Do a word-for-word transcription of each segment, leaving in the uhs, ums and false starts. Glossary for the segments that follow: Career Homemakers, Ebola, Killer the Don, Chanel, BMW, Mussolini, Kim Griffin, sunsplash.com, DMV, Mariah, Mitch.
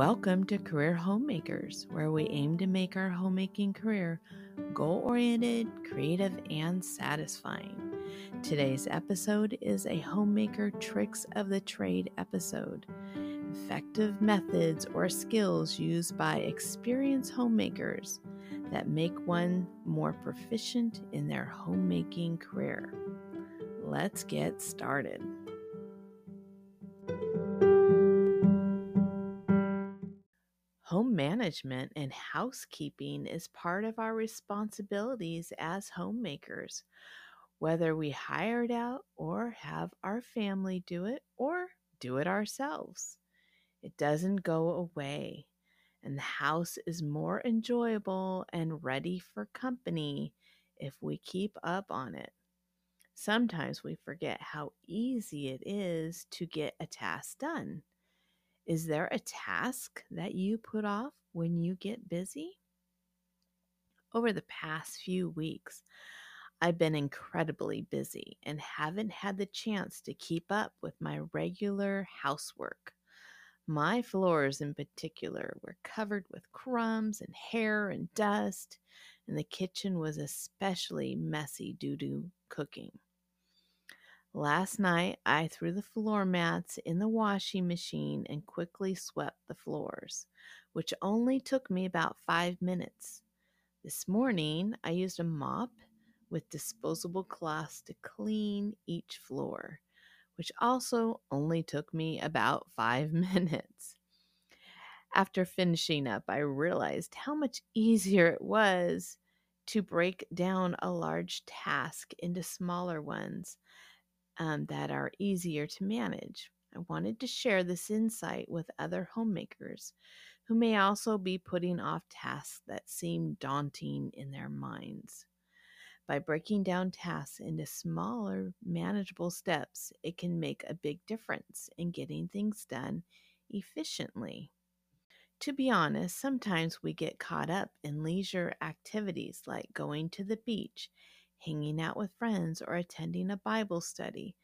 Welcome to Career Homemakers, where we aim to make our homemaking career goal-oriented, creative, and satisfying. Today's episode is a homemaker tricks of the trade episode. Effective methods or skills used by experienced homemakers that make one more proficient in their homemaking career. Let's get started. Home management and housekeeping is part of our responsibilities as homemakers, whether we hire it out or have our family do it or do it ourselves. It doesn't go away, and the house is more enjoyable and ready for company if we keep up on it. Sometimes we forget how easy it is to get a task done. Is there a task that you put off when you get busy? Over the past few weeks, I've been incredibly busy and haven't had the chance to keep up with my regular housework. My floors in particular were covered with crumbs and hair and dust, and the kitchen was especially messy due to cooking. Last night, I threw the floor mats in the washing machine and quickly swept the floors, which only took me about five minutes. This morning, I used a mop with disposable cloths to clean each floor, which also only took me about five minutes. After finishing up, I realized how much easier it was to break down a large task into smaller ones. Um, that are easier to manage. I wanted to share this insight with other homemakers who may also be putting off tasks that seem daunting in their minds. By breaking down tasks into smaller, manageable steps, it can make a big difference in getting things done efficiently. To be honest, sometimes we get caught up in leisure activities like going to the beach, hanging out with friends, or attending a Bible study,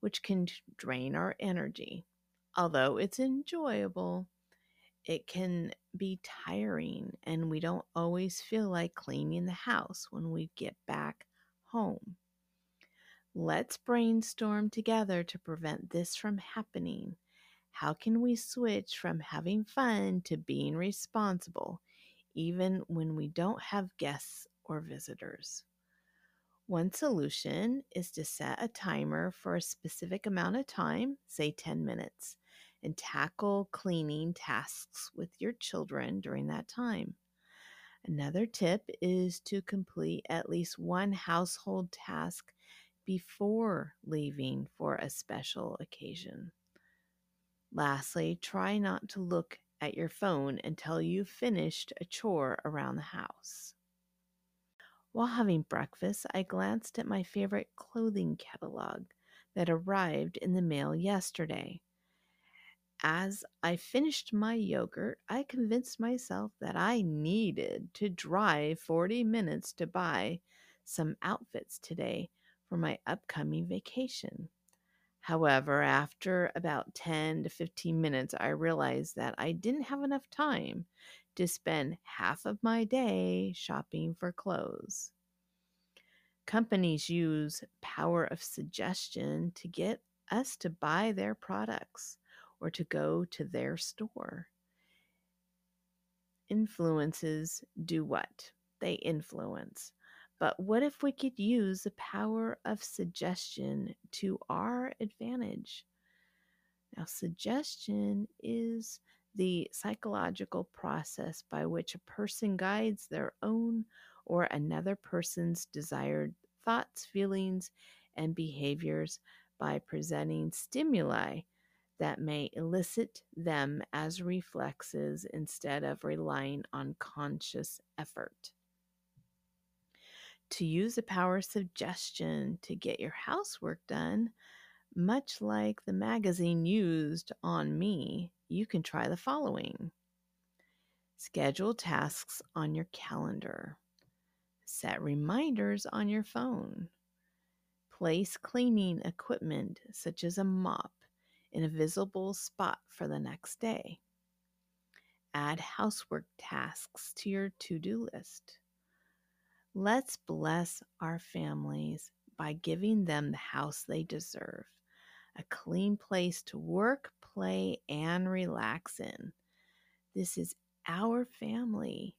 which can drain our energy. Although it's enjoyable, it can be tiring, and we don't always feel like cleaning the house when we get back home. Let's brainstorm together to prevent this from happening. How can we switch from having fun to being responsible, even when we don't have guests or visitors? One solution is to set a timer for a specific amount of time, say ten minutes, and tackle cleaning tasks with your children during that time. Another tip is to complete at least one household task before leaving for a special occasion. Lastly, try not to look at your phone until you've finished a chore around the house. While having breakfast, I glanced at my favorite clothing catalog that arrived in the mail yesterday. As I finished my yogurt, I convinced myself that I needed to drive forty minutes to buy some outfits today for my upcoming vacation. However, after about ten to fifteen minutes, I realized that I didn't have enough time to spend half of my day shopping for clothes. Companies use power of suggestion to get us to buy their products or to go to their store. Influences do what? They influence. But what if we could use the power of suggestion to our advantage? Now, suggestion is the psychological process by which a person guides their own or another person's desired thoughts, feelings, and behaviors by presenting stimuli that may elicit them as reflexes instead of relying on conscious effort. To use the power of suggestion to get your housework done, much like the magazine used on me, you can try the following. Schedule tasks on your calendar. Set reminders on your phone. Place cleaning equipment, such as a mop, in a visible spot for the next day. Add housework tasks to your to-do list. Let's bless our families by giving them the house they deserve, a clean place to work, play, and relax in. This is our family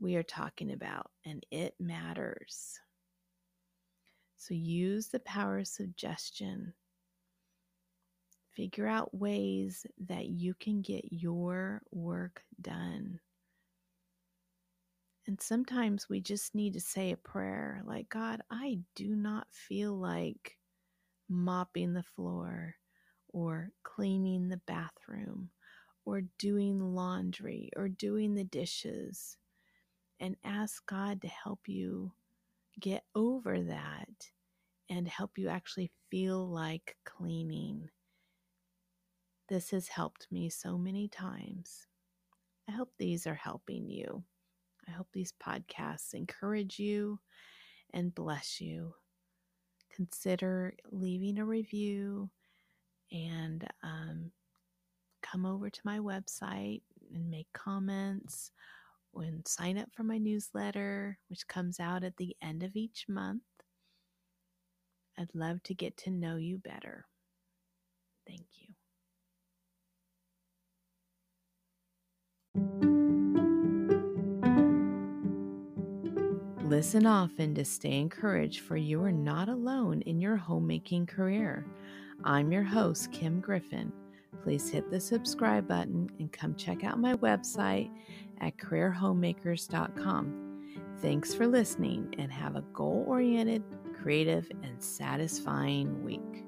we are talking about, and it matters. So use the power of suggestion. Figure out ways that you can get your work done. And sometimes we just need to say a prayer like, God, I do not feel like mopping the floor or cleaning the bathroom or doing laundry or doing the dishes. And ask God to help you get over that and help you actually feel like cleaning. This has helped me so many times. I hope these are helping you. I hope these podcasts encourage you and bless you. Consider leaving a review and um, come over to my website and make comments and sign up for my newsletter, which comes out at the end of each month. I'd love to get to know you better. Thank you. Listen often to stay encouraged, for you are not alone in your homemaking career. I'm your host, Kim Griffin. Please hit the subscribe button and come check out my website at career homemakers dot com. Thanks for listening, and have a goal-oriented, creative, and satisfying week.